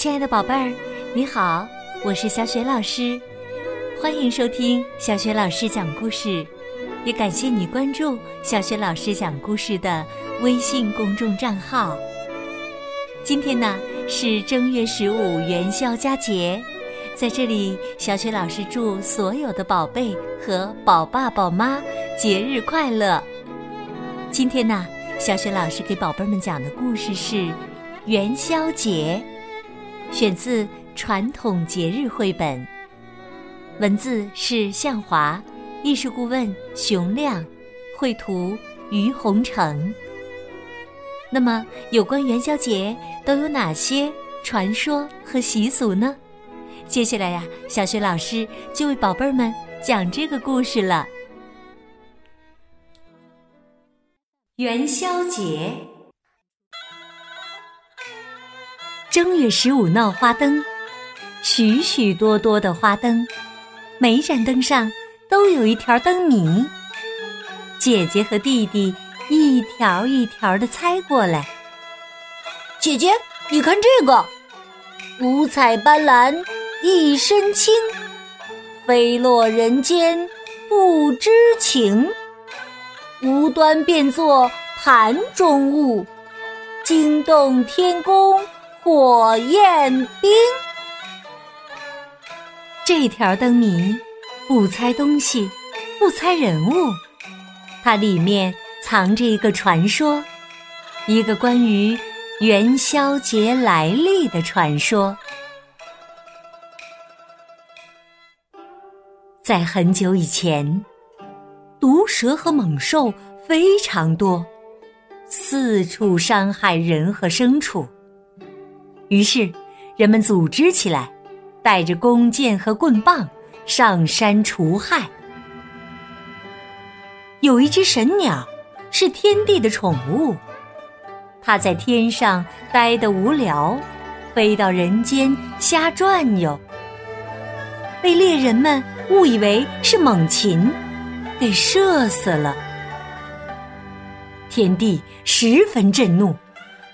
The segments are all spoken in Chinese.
亲爱的宝贝儿，你好，我是小雪老师，欢迎收听小雪老师讲故事，也感谢你关注小雪老师讲故事的微信公众账号。今天呢是正月15元宵佳节，在这里小雪老师祝所有的宝贝和宝爸宝妈节日快乐。今天呢小雪老师给宝贝们讲的故事是元宵节，选自传统节日绘本，文字是向华，艺术顾问熊亮，绘图于洪成。那么有关元宵节都有哪些传说和习俗呢？接下来呀，小雪老师就为宝贝们讲这个故事了。元宵节，正月15闹花灯，许许多多的花灯，每盏灯上都有一条灯谜，姐姐和弟弟一条一条的猜过来。姐姐，你看这个，五彩斑斓一身轻，飞落人间不知情。无端变作盘中物，惊动天宫火焰兵。这条灯谜不猜东西，不猜人物，它里面藏着一个传说，一个关于元宵节来历的传说。在很久以前，毒蛇和猛兽非常多，四处伤害人和牲畜。于是，人们组织起来，带着弓箭和棍棒上山除害。有一只神鸟，是天帝的宠物，它在天上待得无聊，飞到人间瞎转悠，被猎人们误以为是猛禽，给射死了。天帝十分震怒，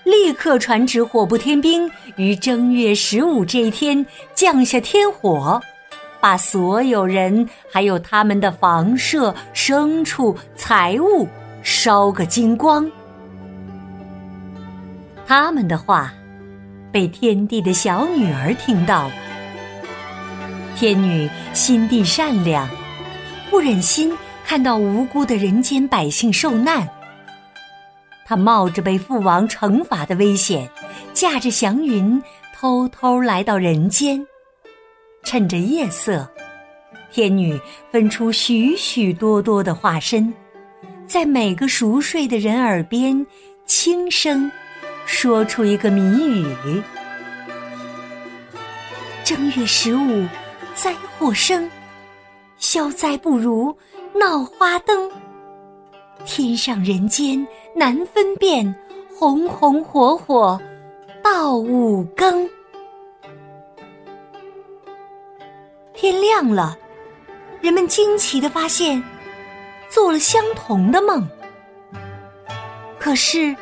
立刻传旨火部天兵于正月15这一天降下天火，把所有人还有他们的房舍、牲畜、财物烧个精光。他们的话被天帝的小女儿听到了，天女心地善良，不忍心看到无辜的人间百姓受难，他冒着被父王惩罚的危险，驾着祥云偷偷来到人间。趁着夜色，天女分出许许多多的化身，在每个熟睡的人耳边轻声说出一个谜语：正月15灾祸生，消灾不如闹花灯，天上人间难分辨，红红火火到五更。天亮了，人们惊奇地发现做了相同的梦，可是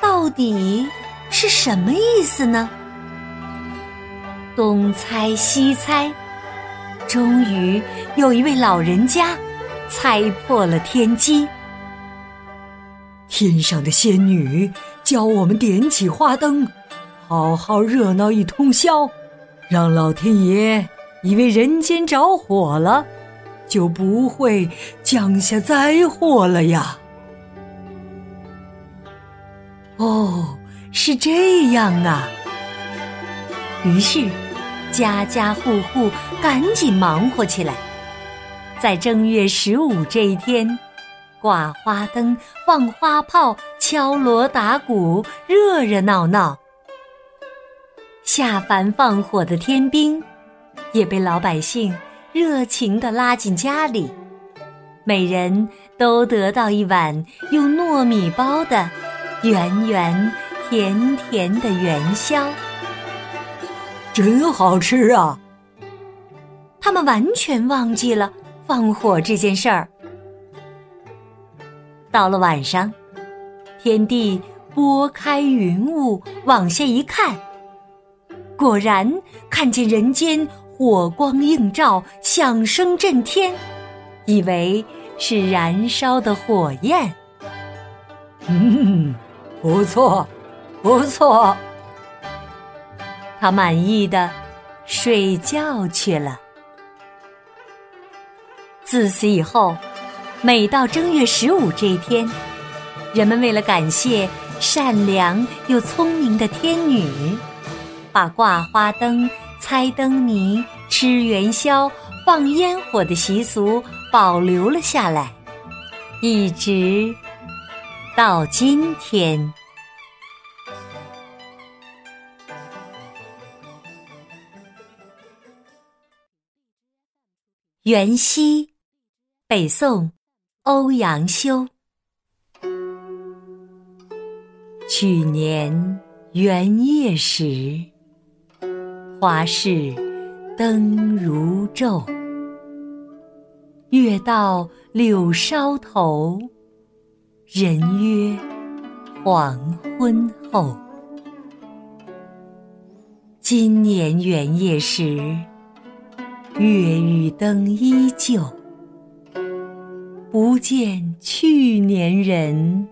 到底是什么意思呢？东猜西猜，终于有一位老人家猜破了天机。天上的仙女教我们点起花灯，好好热闹一通宵，让老天爷以为人间着火了，就不会降下灾祸了呀。哦，是这样啊。于是家家户户赶紧忙活起来，在正月15这一天挂花灯、放花炮、敲锣打鼓，热热闹闹。下凡放火的天兵也被老百姓热情地拉进家里，每人都得到一碗用糯米包的圆圆甜甜的元宵。真好吃啊！他们完全忘记了放火这件事儿。到了晚上，天帝拨开云雾往下一看，果然看见人间火光映照，响声震天，以为是燃烧的火焰。不错，不错。他满意的睡觉去了。自此以后，每到正月15这一天，人们为了感谢善良又聪明的天女，把挂花灯、猜灯谜、吃元宵、放烟火的习俗保留了下来，一直到今天。元夕，北宋欧阳修。去年元夜时，花市灯如昼。月到柳梢头，人约黄昏后。今年元夜时，月与灯依旧，不见去年人，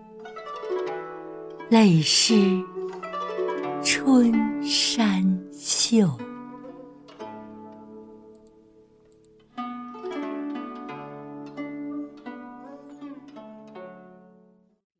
泪湿春衫袖。